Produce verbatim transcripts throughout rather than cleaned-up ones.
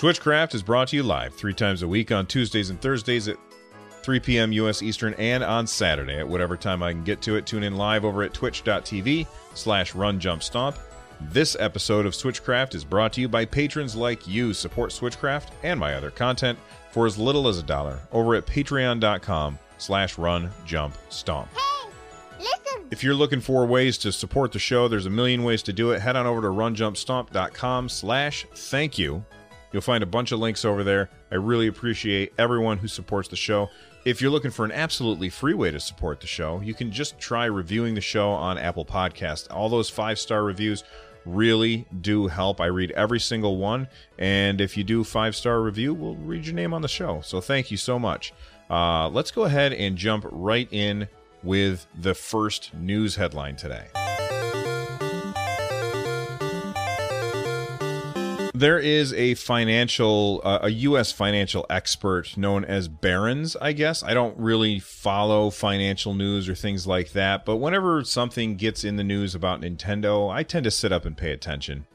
Switchcraft is brought to you live three times a week on Tuesdays and Thursdays at three p.m. U S Eastern and on Saturday at whatever time I can get to it. Tune in live over at twitch.tv slash runjumpstomp. This episode of Switchcraft is brought to you by patrons like you. Support Switchcraft and my other content for as little as a dollar over at patreon.com slash runjumpstomp. Hey, listen! If you're looking for ways to support the show, there's a million ways to do it. Head on over to runjumpstomp.com slash thank you. You'll find a bunch of links over there. I really appreciate everyone who supports the show. If you're looking for an absolutely free way to support the show, you can just try reviewing the show on Apple Podcasts. All those five-star reviews really do help. I read every single one, and if you do five-star review, we'll read your name on the show. So thank you so much. Uh, let's go ahead and jump right in with the first news headline today. There is a financial, uh, a U S financial expert known as Barron's, I guess. I don't really follow financial news or things like that, but whenever something gets in the news about Nintendo, I tend to sit up and pay attention.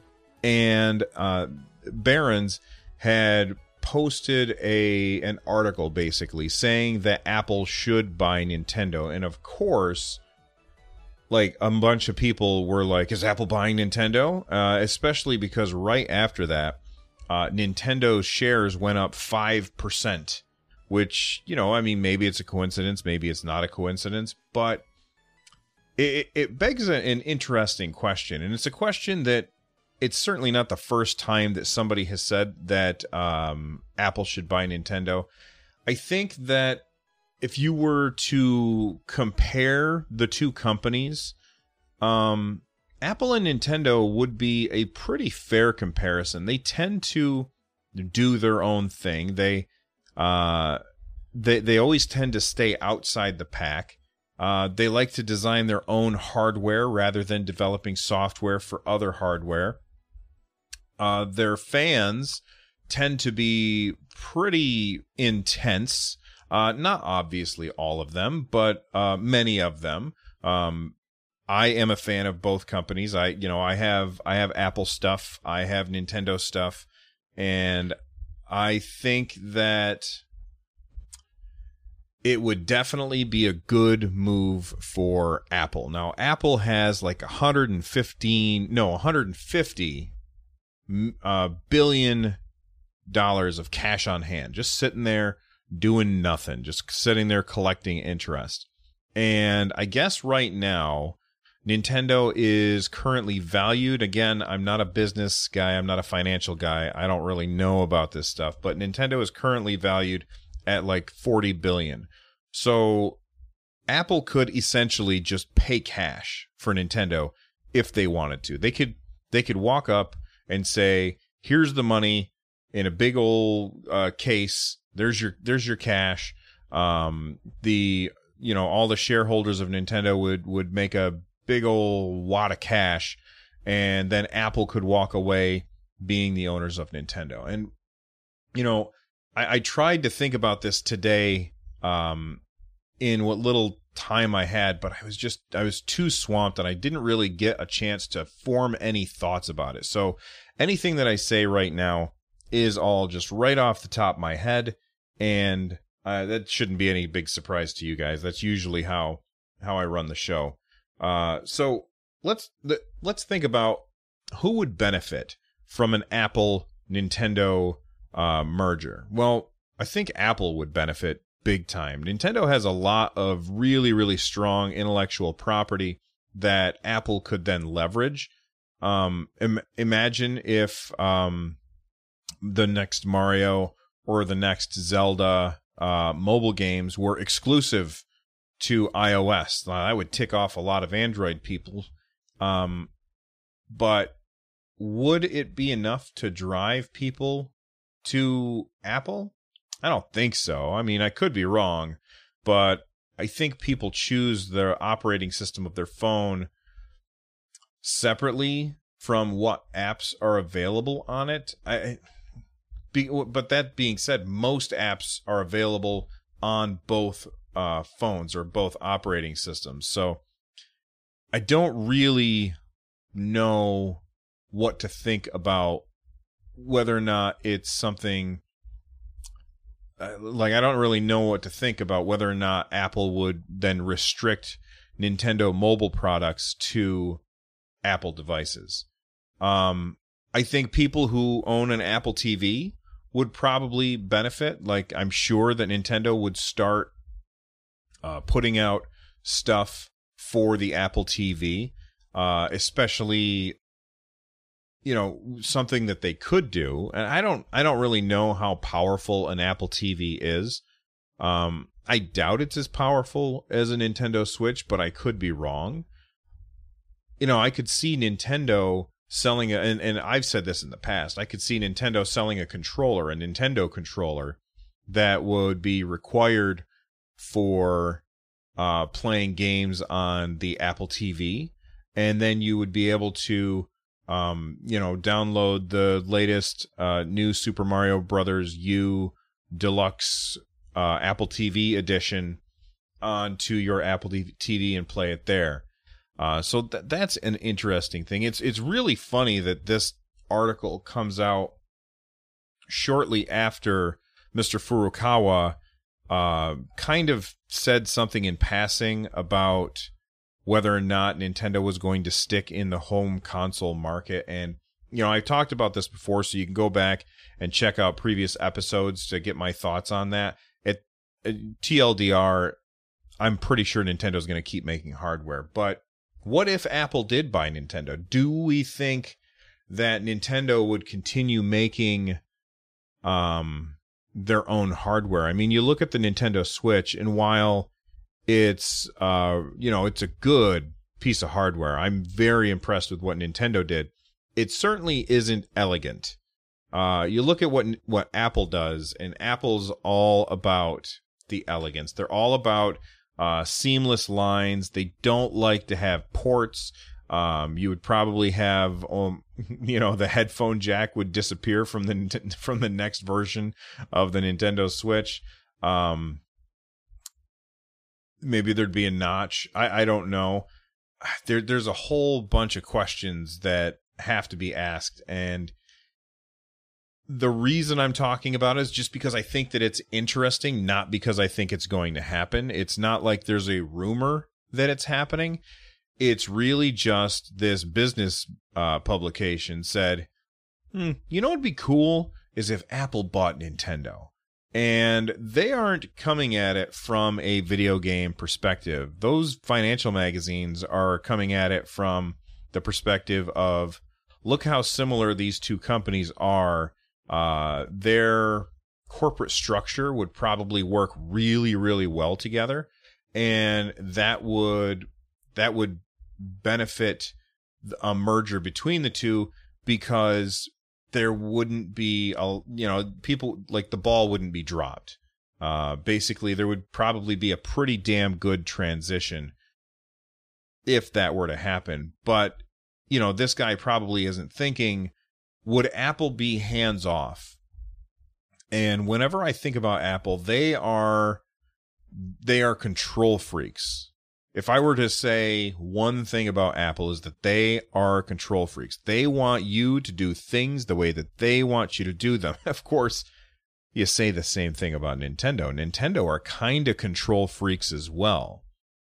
And uh, Barron's had posted a an article basically saying that Apple should buy Nintendo, and of course, like, a bunch of people were like, is Apple buying Nintendo? Uh, especially because right after that, uh, Nintendo's shares went up five percent, which, you know, I mean, maybe it's a coincidence, maybe it's not a coincidence, but it, it begs an interesting question. And it's a question that it's certainly not the first time that somebody has said that um, Apple should buy Nintendo. I think that if you were to compare the two companies, um, Apple and Nintendo would be a pretty fair comparison. They tend to do their own thing. They, uh, they, they always tend to stay outside the pack. Uh, they like to design their own hardware rather than developing software for other hardware. Uh, their fans tend to be pretty intense. Uh, not obviously all of them, but uh, many of them. Um, I am a fan of both companies. I, you know, I have I have Apple stuff, I have Nintendo stuff, and I think that it would definitely be a good move for Apple. Now, Apple has like one hundred fifteen, no, one hundred fifty uh, billion dollars of cash on hand, just sitting there, doing nothing, just sitting there collecting interest. And I guess right now, Nintendo is currently valued. Again, I'm not a business guy. I'm not a financial guy. I don't really know about this stuff. But Nintendo is currently valued at like forty billion dollars. So Apple could essentially just pay cash for Nintendo if they wanted to. They could they could walk up and say, here's the money in a big old uh, case. There's your there's your cash. Um, the you know all the shareholders of Nintendo would would make a big old wad of cash, and then Apple could walk away being the owners of Nintendo. And you know I, I tried to think about this today um, in what little time I had, but I was just I was too swamped and I didn't really get a chance to form any thoughts about it. So anything that I say right now is all just right off the top of my head. And uh, that shouldn't be any big surprise to you guys. That's usually how how I run the show. Uh, so let's th- let's think about who would benefit from an Apple Nintendo uh, merger. Well, I think Apple would benefit big time. Nintendo has a lot of really really strong intellectual property that Apple could then leverage. Um, im- imagine if um, the next Mario or the next Zelda uh, mobile games were exclusive to iOS. Now, that would tick off a lot of Android people. Um, but would it be enough to drive people to Apple? I don't think so. I mean, I could be wrong, but I think people choose the operating system of their phone separately from what apps are available on it. I... Be, but that being said, most apps are available on both uh, phones or both operating systems. So I don't really know what to think about whether or not it's something uh, like, I don't really know what to think about whether or not Apple would then restrict Nintendo mobile products to Apple devices. Um, I think people who own an Apple T V would probably benefit. Like, I'm sure that Nintendo would start uh, putting out stuff for the Apple T V, uh, especially, you know, something that they could do. And I don't, I don't really know how powerful an Apple T V is. Um, I doubt it's as powerful as a Nintendo Switch, but I could be wrong. You know, I could see Nintendo selling, a, and, and I've said this in the past, I could see Nintendo selling a controller, a Nintendo controller, that would be required for uh, playing games on the Apple T V. And then you would be able to, um, you know, download the latest uh, new Super Mario Brothers U Deluxe Uh, Apple T V edition onto your Apple T V and play it there. Uh, so th- that's an interesting thing. It's it's really funny that this article comes out shortly after Mister Furukawa uh, kind of said something in passing about whether or not Nintendo was going to stick in the home console market. And, you know, I've talked about this before, so you can go back and check out previous episodes to get my thoughts on that. T L D R, I'm pretty sure Nintendo's going to keep making hardware, but what if Apple did buy Nintendo? Do we think that Nintendo would continue making um, their own hardware? I mean, you look at the Nintendo Switch, and while it's, uh, you know, it's a good piece of hardware, I'm very impressed with what Nintendo did. It certainly isn't elegant. Uh, you look at what what Apple does, and Apple's all about the elegance. They're all about uh, seamless lines. They don't like to have ports. Um, you would probably have, um, you know, the headphone jack would disappear from the from the next version of the Nintendo Switch. Um, maybe there'd be a notch. I, I don't know. There there's a whole bunch of questions that have to be asked, and the reason I'm talking about it is just because I think that it's interesting, not because I think it's going to happen. It's not like there's a rumor that it's happening. It's really just this business uh, publication said, hmm, you know what would be cool is if Apple bought Nintendo. And they aren't coming at it from a video game perspective. Those financial magazines are coming at it from the perspective of, look how similar these two companies are. Uh, their corporate structure would probably work really, really well together, and that would that would benefit a merger between the two, because there wouldn't be a, you know, people, like, the ball wouldn't be dropped. Uh, basically, there would probably be a pretty damn good transition if that were to happen. But, you know, this guy probably isn't thinking, would Apple be hands-off? And whenever I think about Apple, they are they are control freaks. If I were to say one thing about Apple, is that they are control freaks. They want you to do things the way that they want you to do them. Of course, you say the same thing about Nintendo. Nintendo are kind of control freaks as well.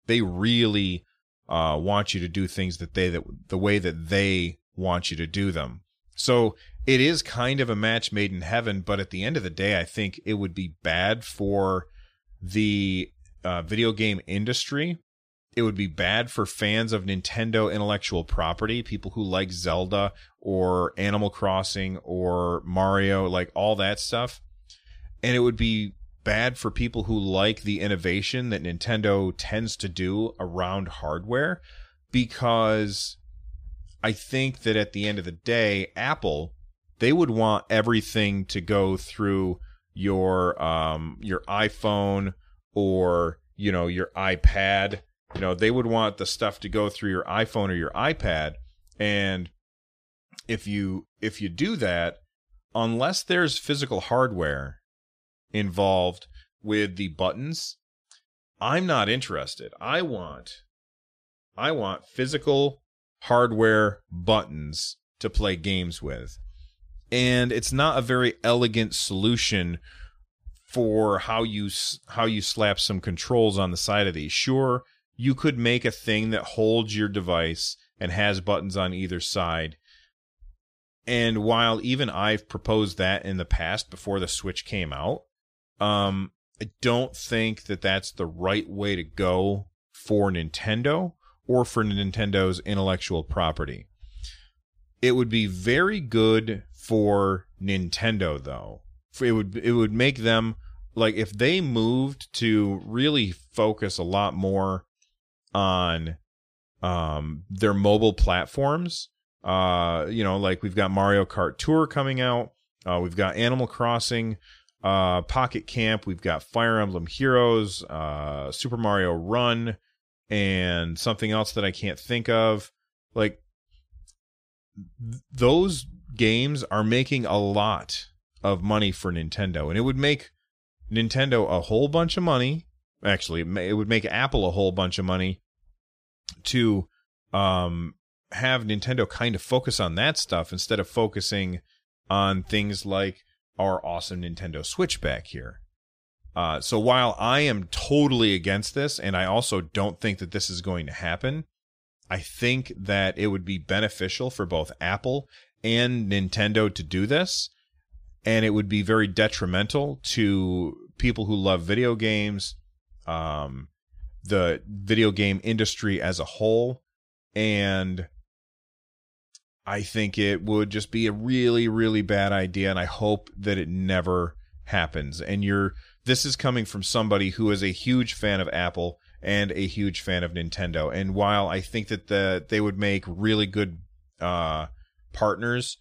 They really uh, want you to do things that they that the way that they want you to do them. So it is kind of a match made in heaven, but at the end of the day, I think it would be bad for the uh, video game industry. It would be bad for fans of Nintendo intellectual property, people who like Zelda or Animal Crossing or Mario, like all that stuff. And it would be bad for people who like the innovation that Nintendo tends to do around hardware, because I think that at the end of the day, Apple, they would want everything to go through your um, your iPhone or, you know, your iPad. You know, they would want the stuff to go through your iPhone or your iPad. And if you if you do that, unless there's physical hardware involved with the buttons, I'm not interested. I want I want physical hardware buttons to play games with. and it's not a very elegant solution for how you how you slap some controls on the side of these. Sure, you could make a thing that holds your device and has buttons on either side. And while even I've proposed that in the past before the Switch came out, um, I don't think that that's the right way to go for Nintendo or for Nintendo's intellectual property. It would be very good for Nintendo, though. It would it would make them, like, if they moved to really focus a lot more on um, their mobile platforms. Uh, you know, like, we've got Mario Kart Tour coming out. Uh, we've got Animal Crossing uh, Pocket Camp. We've got Fire Emblem Heroes, uh, Super Mario Run, and something else that I can't think of. Like, th- those games are making a lot of money for Nintendo, and it would make Nintendo a whole bunch of money. Actually, it, may, it would make Apple a whole bunch of money to um, have Nintendo kind of focus on that stuff instead of focusing on things like our awesome Nintendo Switch back here. Uh, so while I am totally against this, and I also don't think that this is going to happen, I think that it would be beneficial for both Apple and Nintendo to do this, and it would be very detrimental to people who love video games, um, the video game industry as a whole, and I think it would just be a really, really bad idea, and I hope that it never happens. And you're this is coming from somebody who is a huge fan of Apple and a huge fan of Nintendo. And while I think that the, they would make really good uh, partners,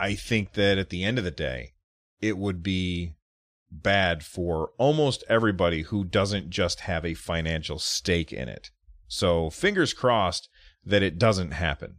I think that at the end of the day, it would be bad for almost everybody who doesn't just have a financial stake in it. So fingers crossed that it doesn't happen.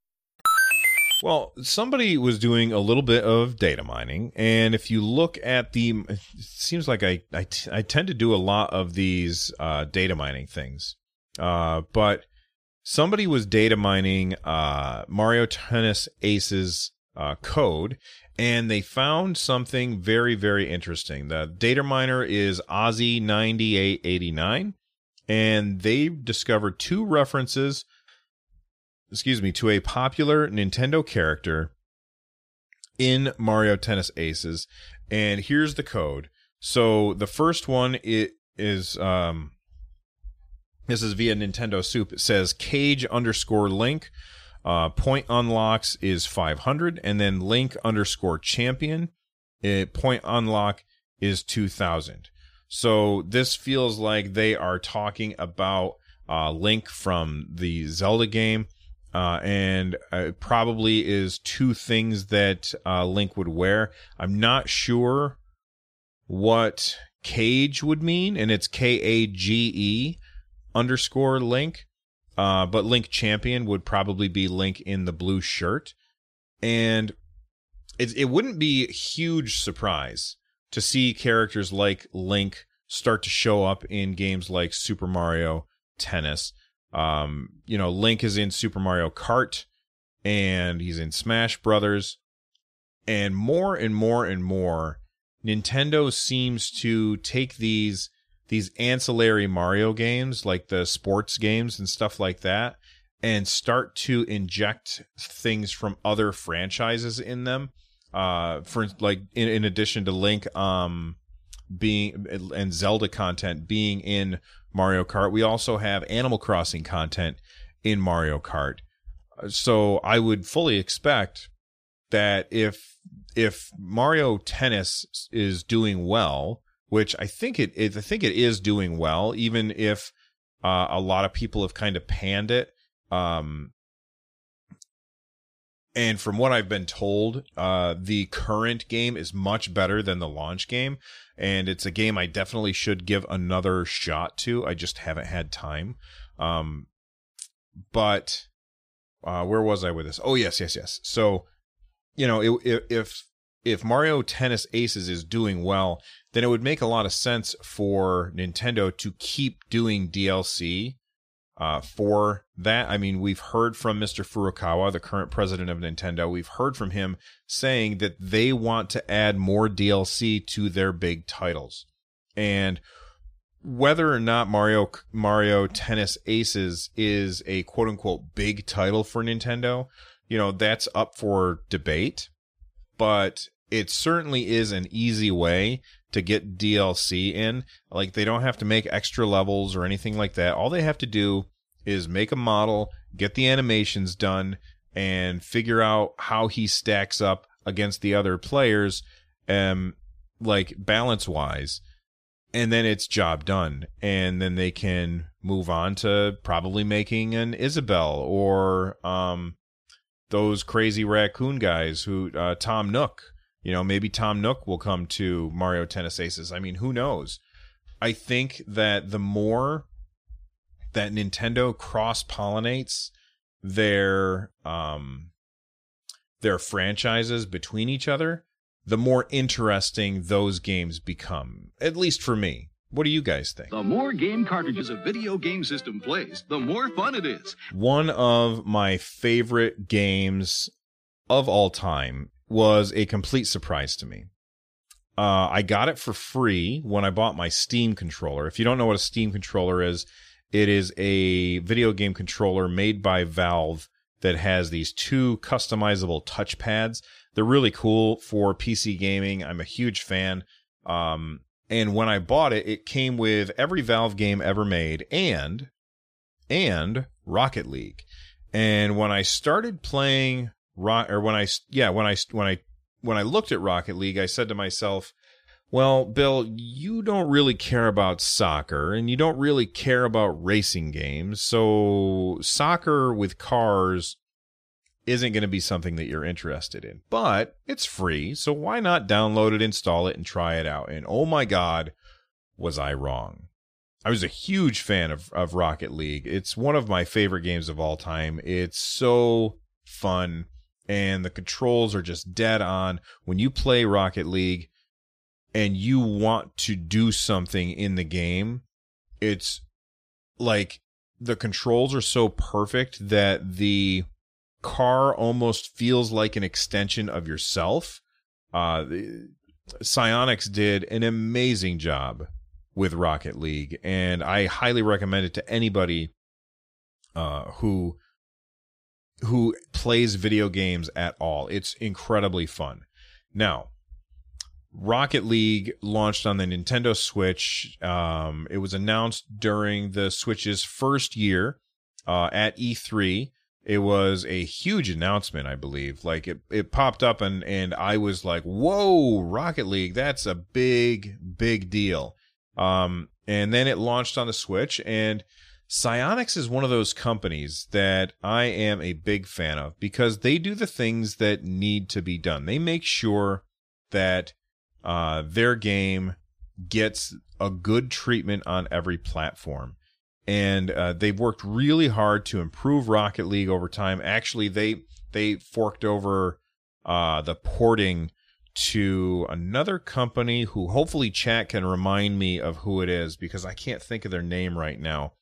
Well, somebody was doing a little bit of data mining, and if you look at the, it seems like I, I, t- I tend to do a lot of these uh, data mining things, uh, but somebody was data mining uh, Mario Tennis Aces uh, code, and they found something very, very interesting. The data miner is Aussie ninety-eight eighty-nine, and they discovered two references excuse me, to a popular Nintendo character in Mario Tennis Aces. And here's the code. So the first one it is, um, this is via Nintendo Soup. It says cage underscore link, uh, point unlocks is five hundred, and then link underscore champion, it, point unlock is two thousand. So this feels like they are talking about uh, Link from the Zelda game. Uh, and it probably is two things that uh, Link would wear. I'm not sure what cage would mean, and it's K A G E underscore Link. Uh, but Link Champion would probably be Link in the blue shirt. And it, it wouldn't be a huge surprise to see characters like Link start to show up in games like Super Mario Tennis. Um, you know, Link is in Super Mario Kart, and he's in Smash Brothers, and more and more and more, Nintendo seems to take these these ancillary Mario games, like the sports games and stuff like that, and start to inject things from other franchises in them. uh, for like in, in addition to Link um, being and Zelda content being in Mario Kart, we also have Animal Crossing content in Mario Kart. So I would fully expect that if if Mario Tennis is doing well, which I think it is, I think it is doing well, even if uh, a lot of people have kind of panned it. Um, and from what I've been told, uh, the current game is much better than the launch game, and it's a game I definitely should give another shot to. I just haven't had time. Um, but uh, where was I with this? Oh yes, yes, yes. So, you know, if if if Mario Tennis Aces is doing well, then it would make a lot of sense for Nintendo to keep doing D L C uh, for that. I mean, we've heard from Mister Furukawa, the current president of Nintendo. We've heard from him saying that they want to add more D L C to their big titles. And whether or not Mario Mario Tennis Aces is a quote-unquote big title for Nintendo, you know, that's up for debate, but it certainly is an easy way to get D L C in. Like, they don't have to make extra levels or anything like that. All they have to do is make a model, get the animations done, and figure out how he stacks up against the other players, um, like balance-wise, and then it's job done. And then they can move on to probably making an Isabelle or um. those crazy raccoon guys who, uh, Tom Nook, you know, maybe Tom Nook will come to Mario Tennis Aces. I mean, who knows? I think that the more that Nintendo cross-pollinates their, um, their franchises between each other, the more interesting those games become, at least for me. What do you guys think? The more game cartridges a video game system plays, the more fun it is. One of my favorite games of all time was a complete surprise to me. Uh, I got it for free when I bought my Steam controller. If you don't know what a Steam controller is, it is a video game controller made by Valve that has these two customizable touchpads. They're really cool for P C gaming. I'm a huge fan. Um... And when I bought it, it came with every Valve game ever made and and Rocket League. And when I started playing Ro- or when I yeah, when I when I when I looked at Rocket League, I said to myself, "Well, Bill, you don't really care about soccer and you don't really care about racing games. So soccer with cars isn't going to be something that you're interested in, but it's free, so why not download it, install it, and try it out?" And oh my God, was I wrong. I was a huge fan of, of Rocket League. It's one of my favorite games of all time. It's so fun, and the controls are just dead on. When you play Rocket League and you want to do something in the game, it's like the controls are so perfect that the car almost feels like an extension of yourself. Uh, Psyonix did an amazing job with Rocket League, and I highly recommend it to anybody uh, who who plays video games at all. It's incredibly fun. Now, Rocket League launched on the Nintendo Switch. Um, it was announced during the Switch's first year uh, at E three. It was a huge announcement, I believe. Like, it, it popped up, and, and I was like, whoa, Rocket League, that's a big, big deal. Um, and then it launched on the Switch, and Psyonix is one of those companies that I am a big fan of because they do the things that need to be done. They make sure that uh, their game gets a good treatment on every platform. And uh, they've worked really hard to improve Rocket League over time. Actually, they they forked over uh, the porting to another company who hopefully chat can remind me of who it is because I can't think of their name right now.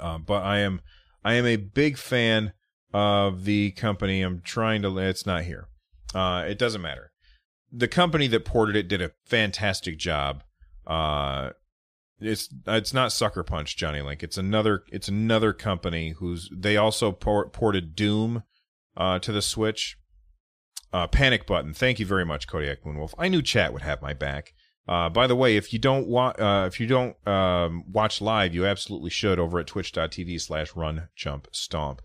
Uh, but I am I am a big fan of the company. I'm trying to. It's not here. Uh, it doesn't matter. The company that ported it did a fantastic job. Uh, It's it's not Sucker Punch, Johnny Link. It's another it's another company who's they also port, ported Doom uh, to the Switch, Uh, Panic Button. Thank you very much, Kodiak Moonwolf. I knew chat would have my back. Uh, by the way, if you don't watch, uh, if you don't um, watch live, you absolutely should over at twitch dot t v slash run jump stomp.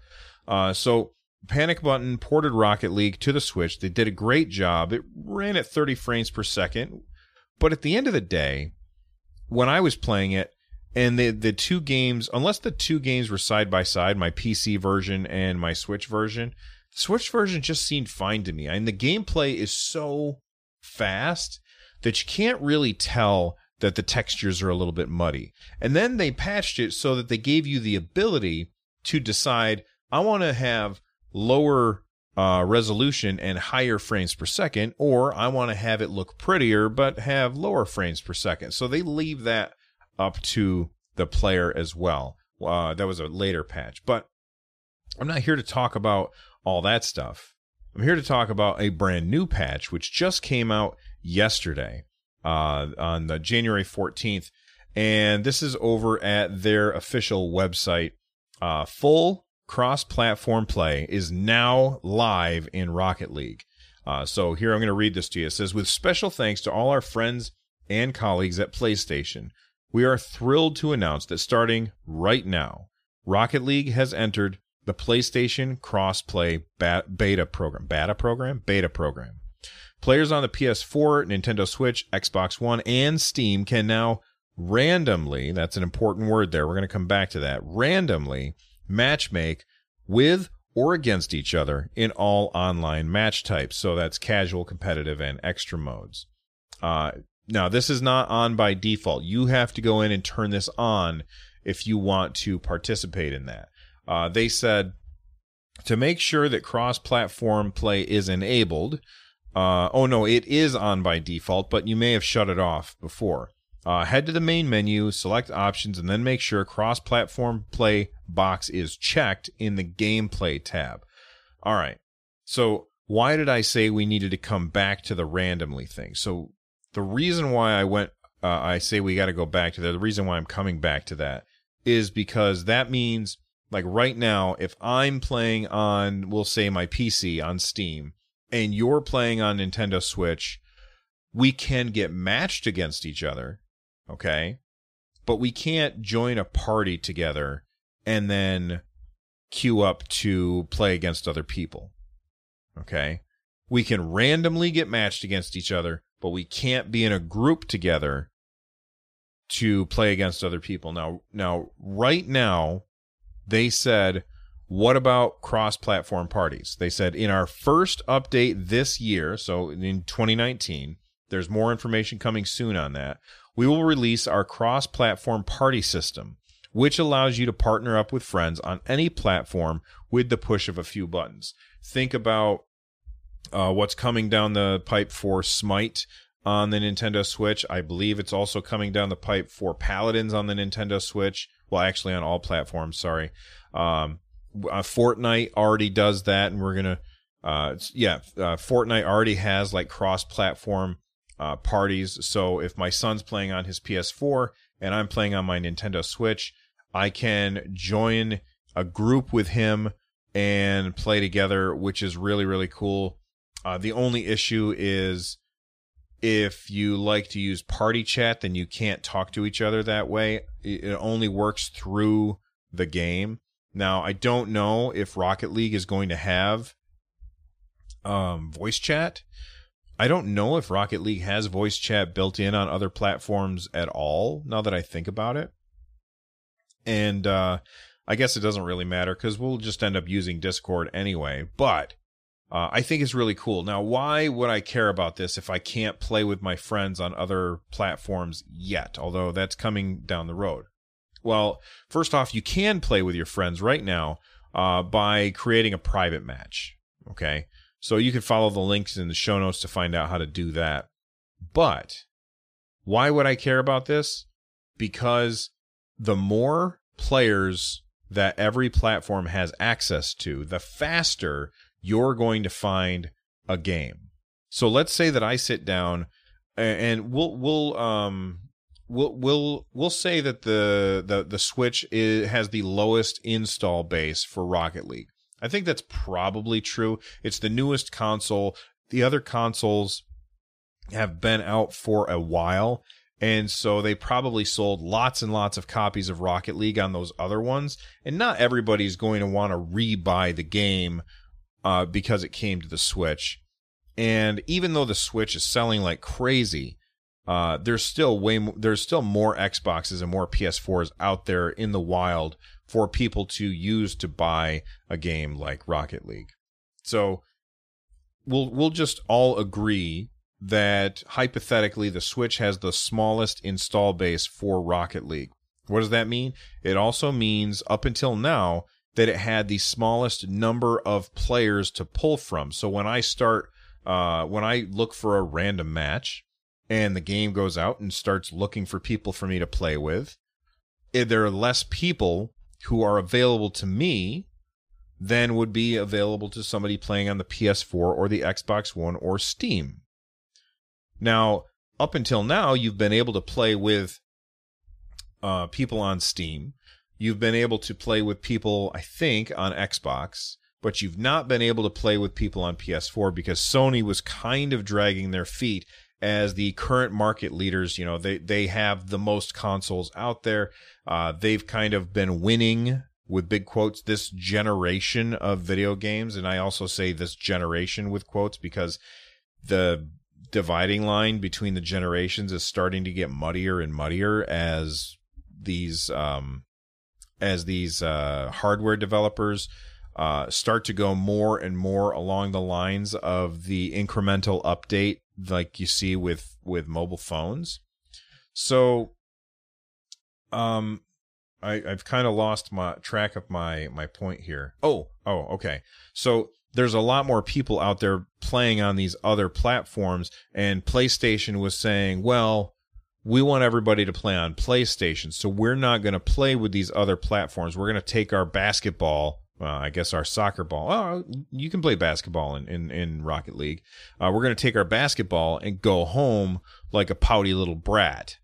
Uh, so Panic Button ported Rocket League to the Switch. They did a great job. It ran at thirty frames per second, but at the end of the day, when I was playing it, and the the two games, unless the two games were side by side, my P C version and my Switch version, the Switch version just seemed fine to me. I mean, the gameplay is so fast that you can't really tell that the textures are a little bit muddy. And then they patched it so that they gave you the ability to decide, I want to have lower uh, resolution and higher frames per second, or I want to have it look prettier but have lower frames per second. So they leave that up to the player as well. Uh, that was a later patch. But I'm not here to talk about all that stuff. I'm here to talk about a brand new patch, which just came out yesterday, uh, on the January fourteenth, and this is over at their official website. Uh, full cross-platform play is now live in Rocket League. Uh, so here I'm going to read this to you. It says, with special thanks to all our friends and colleagues at PlayStation, we are thrilled to announce that starting right now, Rocket League has entered the PlayStation Crossplay Beta Program. Beta Program? Beta Program. Players on the P S four, Nintendo Switch, Xbox One, and Steam can now randomly, that's an important word there, we're going to come back to that, randomly matchmake with or against each other in all online match types. So that's casual, competitive, and extra modes. Uh, now, this is not on by default. You have to go in and turn this on if you want to participate in that. Uh, they said, to make sure that cross-platform play is enabled... Uh, oh no, it is on by default, but you may have shut it off before. Uh, head to the main menu, select options, and then make sure cross-platform play box is checked in the gameplay tab. All right, so why did I say we needed to come back to the randomly thing? So the reason why I went, uh, I say we got to go back to that, the reason why I'm coming back to that is because that means, like right now, if I'm playing on, we'll say my P C on Steam, and you're playing on Nintendo Switch, we can get matched against each other, okay? But we can't join a party together and then queue up to play against other people, okay? We can randomly get matched against each other, but we can't be in a group together to play against other people. Now, now right now, they said... What about cross-platform parties? They said in our first update this year, so in twenty nineteen, there's more information coming soon on that, we will release our cross-platform party system, which allows you to partner up with friends on any platform with the push of a few buttons. Think about uh, what's coming down the pipe for Smite on the Nintendo Switch. I believe it's also coming down the pipe for Paladins on the Nintendo Switch. Well, actually on all platforms, sorry. Um... Uh, Fortnite already does that, and we're gonna, uh, yeah, uh, Fortnite already has like cross-platform uh, parties. So if my son's playing on his P S four and I'm playing on my Nintendo Switch, I can join a group with him and play together, which is really really cool. Uh, the only issue is if you like to use party chat, then you can't talk to each other that way. It only works through the game. Now, I don't know if Rocket League is going to have um, voice chat. I don't know if Rocket League has voice chat built in on other platforms at all, now that I think about it. And uh, I guess it doesn't really matter because we'll just end up using Discord anyway. But uh, I think it's really cool. Now, why would I care about this if I can't play with my friends on other platforms yet? Although that's coming down the road. Well, first off, you can play with your friends right now uh, by creating a private match, okay? So you can follow the links in the show notes to find out how to do that. But why would I care about this? Because the more players that every platform has access to, the faster you're going to find a game. So let's say that I sit down and we'll... we'll um, We'll we'll we'll say that the the the Switch is, has the lowest install base for Rocket League. I think that's probably true. It's the newest console. the other consoles have been out for a while, and so they probably sold lots and lots of copies of Rocket League on those other ones, and not everybody's going to want to rebuy the game uh, because it came to the Switch. And even though the Switch is selling like crazy, uh, there's still way mo- there's still more Xboxes and more P S fours out there in the wild for people to use to buy a game like Rocket League. So we'll we'll just all agree that hypothetically the Switch has the smallest install base for Rocket League. What does that mean? It also means up until now that it had the smallest number of players to pull from. So when I start, uh, when I look for a random match and the game goes out and starts looking for people for me to play with, there are less people who are available to me than would be available to somebody playing on the P S four or the Xbox One or Steam. Now, up until now, you've been able to play with uh, people on Steam. You've been able to play with people, I think, on Xbox, but you've not been able to play with people on P S four because Sony was kind of dragging their feet as the current market leaders. You know, they, they have the most consoles out there. Uh, they've kind of been winning, with big quotes, this generation of video games. And I also say this generation with quotes because the dividing line between the generations is starting to get muddier and muddier as these um, as these uh, hardware developers uh, start to go more and more along the lines of the incremental update, like you see with with mobile phones. So, um, I, I've kind of lost my track of my my point here. Oh, oh, okay. So there's a lot more people out there playing on these other platforms, and PlayStation was saying, well, we want everybody to play on PlayStation, so we're not going to play with these other platforms. We're going to take our basketball, uh, I guess our soccer ball. Oh, you can play basketball in, in, in Rocket League. Uh, we're going to take our basketball and go home like a pouty little brat.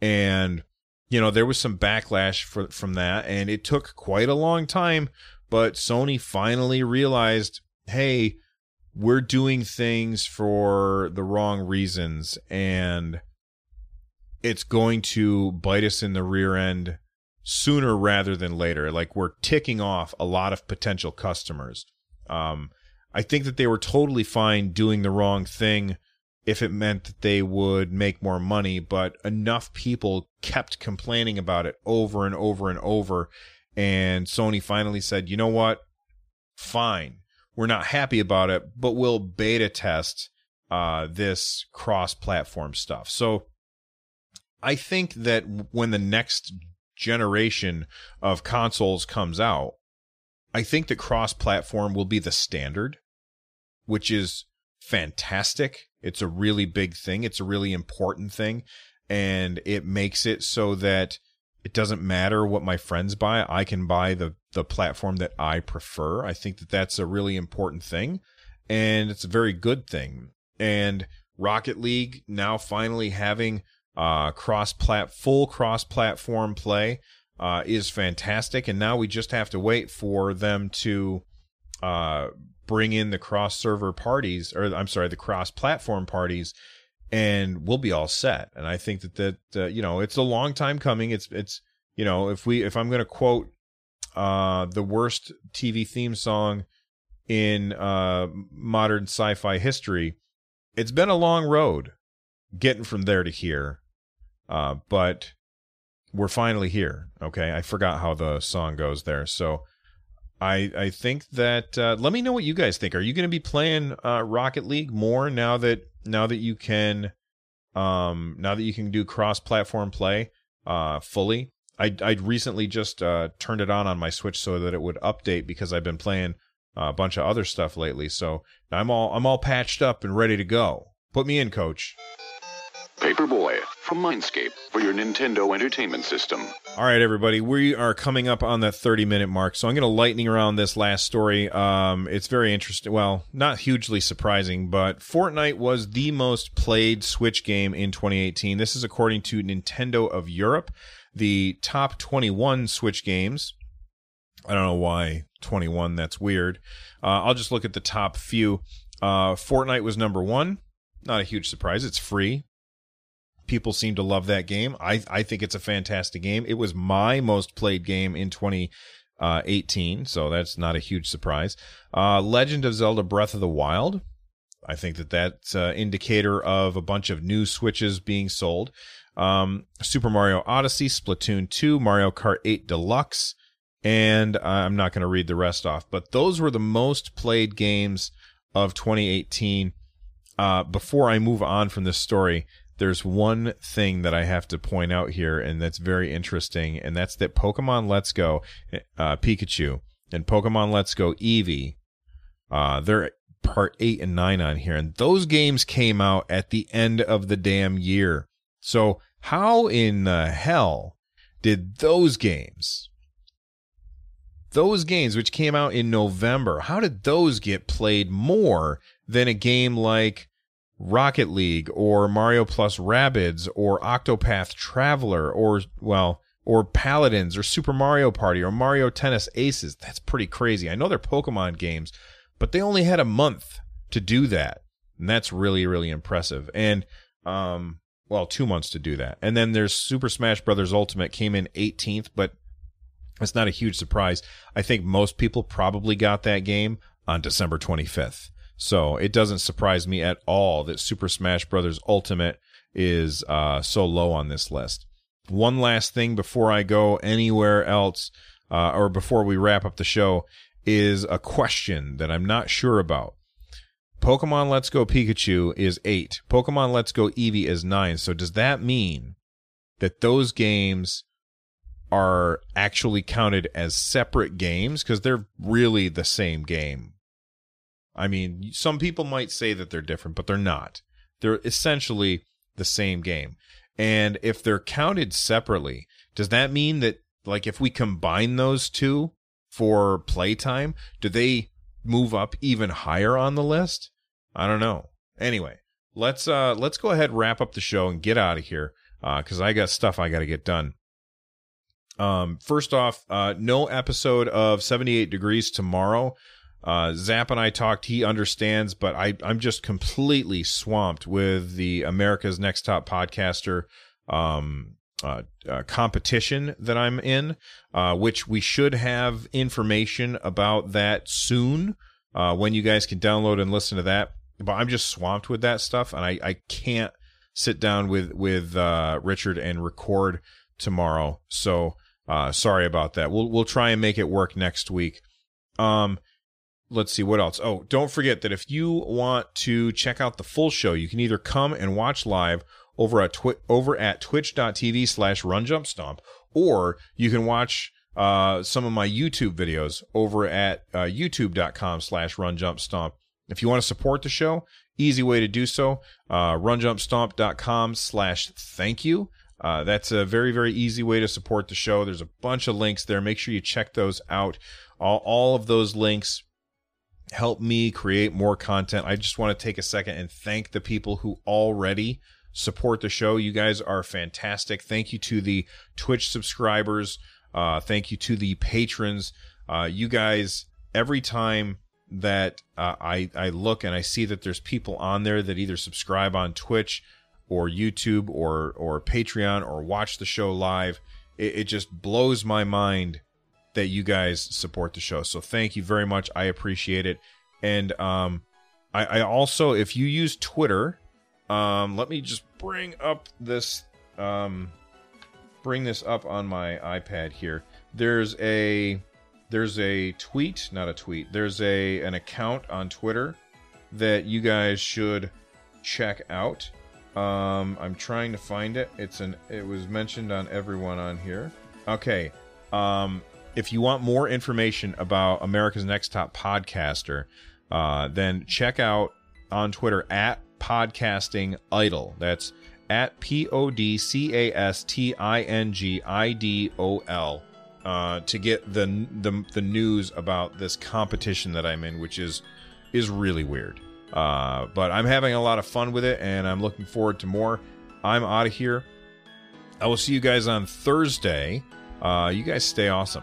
And, you know, there was some backlash for, from that, and it took quite a long time, but Sony finally realized, hey, we're doing things for the wrong reasons, and it's going to bite us in the rear end sooner rather than later. Like, we're ticking off a lot of potential customers. Um, I think that they were totally fine doing the wrong thing if it meant that they would make more money, but enough people kept complaining about it over and over and over, and Sony finally said, you know what? Fine. We're not happy about it, but we'll beta test uh, this cross-platform stuff. So I think that when the next generation of consoles comes out, I think that cross-platform will be the standard, which is fantastic. It's a really big thing. It's a really important thing, and it makes it so that it doesn't matter what my friends buy. I can buy the, the platform that I prefer. I think that that's a really important thing, and it's a very good thing. And Rocket League now finally having uh, cross-plat- full cross-platform play uh, is fantastic, and now we just have to wait for them to uh, bring in the cross-server parties, or I'm sorry, the cross-platform parties, and we'll be all set. And I think that that uh, you know, it's a long time coming. It's it's you know, if we if I'm going to quote uh, the worst T V theme song in uh, modern sci-fi history, it's been a long road getting from there to here, uh, but we're finally here. Okay, I forgot how the song goes there. So I I think that uh, let me know what you guys think. Are you going to be playing uh, Rocket League more now that? Now that you can, um, now that you can do cross-platform play, uh, fully. I I recently just uh, turned it on on my Switch so that it would update because I've been playing a bunch of other stuff lately. So I'm all I'm all patched up and ready to go. Put me in, Coach. Paperboy from Mindscape for your Nintendo Entertainment System. All right, everybody, we are coming up on that thirty-minute mark, so I'm going to lightning around this last story. Um, it's very interesting. Well, not hugely surprising, but Fortnite was the most played Switch game in twenty eighteen. This is according to Nintendo of Europe. The top twenty-one Switch games. I don't know why twenty-one. That's weird. Uh, I'll just look at the top few. Uh, Fortnite was number one. Not a huge surprise. It's free. People seem to love that game. I, I think it's a fantastic game. It was my most played game in twenty eighteen, so that's not a huge surprise. Uh, Legend of Zelda Breath of the Wild. I think that that's an indicator of a bunch of new Switches being sold. Um, Super Mario Odyssey, Splatoon two, Mario Kart eight Deluxe, and I'm not going to read the rest off. But those were the most played games of twenty eighteen. Uh, before I move on from this story, there's one thing that I have to point out here, and that's very interesting, and that's that Pokemon Let's Go uh, Pikachu and Pokemon Let's Go Eevee, uh, they're part eight and nine on here, and those games came out at the end of the damn year. So how in the hell did those games, those games which came out in November, how did those get played more than a game like Rocket League or Mario Plus Rabbids or Octopath Traveler or, well, or Paladins or Super Mario Party or Mario Tennis Aces? That's pretty crazy. I know they're Pokemon games, but they only had a month to do that, and that's really, really impressive. And, um, well, two months to do that. And then there's Super Smash Bros. Ultimate came in eighteenth, but it's not a huge surprise. I think most people probably got that game on December twenty-fifth. So it doesn't surprise me at all that Super Smash Bros. Ultimate is uh, so low on this list. One last thing before I go anywhere else, uh, or before we wrap up the show, is a question that I'm not sure about. Pokemon Let's Go Pikachu is eight. Pokemon Let's Go Eevee is nine. So does that mean that those games are actually counted as separate games? Because they're really the same game. I mean, some people might say that they're different, but they're not. They're essentially the same game. And if they're counted separately, does that mean that, like, if we combine those two for playtime, do they move up even higher on the list? I don't know. Anyway, let's uh, let's go ahead, wrap up the show, and get out of here, because uh, I got stuff I got to get done. Um, first off, uh, no episode of seventy-eight Degrees tomorrow. Uh, Zap and I talked, he understands, but I, I'm just completely swamped with the America's Next Top Podcaster um, uh, uh, competition that I'm in, uh, which we should have information about that soon, uh, when you guys can download and listen to that. But I'm just swamped with that stuff, and I, I can't sit down with, with uh, Richard and record tomorrow. So uh, sorry about that. We'll, we'll try and make it work next week. Um, Let's see what else. Oh, don't forget that if you want to check out the full show, you can either come and watch live over at twi- over at twitch.tv slash runjumpstomp, or you can watch uh, some of my YouTube videos over at uh, youtube.com slash runjumpstomp. If you want to support the show, easy way to do so, uh, runjumpstomp.com slash thank you. Uh, that's a very, very easy way to support the show. There's a bunch of links there. Make sure you check those out. All, all of those links help me create more content. I just want to take a second and thank the people who already support the show. You guys are fantastic. Thank you to the Twitch subscribers. Uh, thank you to the patrons. Uh, you guys, every time that uh, I, I look and I see that there's people on there that either subscribe on Twitch or YouTube or, or Patreon or watch the show live, it, it just blows my mind that you guys support the show. So thank you very much. I appreciate it. And um, I, I also, if you use Twitter, um, let me just bring up this, um, bring this up on my iPad here. There's a, there's a tweet, not a tweet. There's a, an account on Twitter that you guys should check out. Um, I'm trying to find it. It's an, it was mentioned on everyone on here. Okay. Um, If you want more information about America's Next Top Podcaster, uh, then check out on Twitter at Podcasting Idol. That's at P O D C A S T I N G I D O L uh, to get the, the the news about this competition that I'm in, which is is really weird. Uh, but I'm having a lot of fun with it, and I'm looking forward to more. I'm out of here. I will see you guys on Thursday. Uh, you guys stay awesome.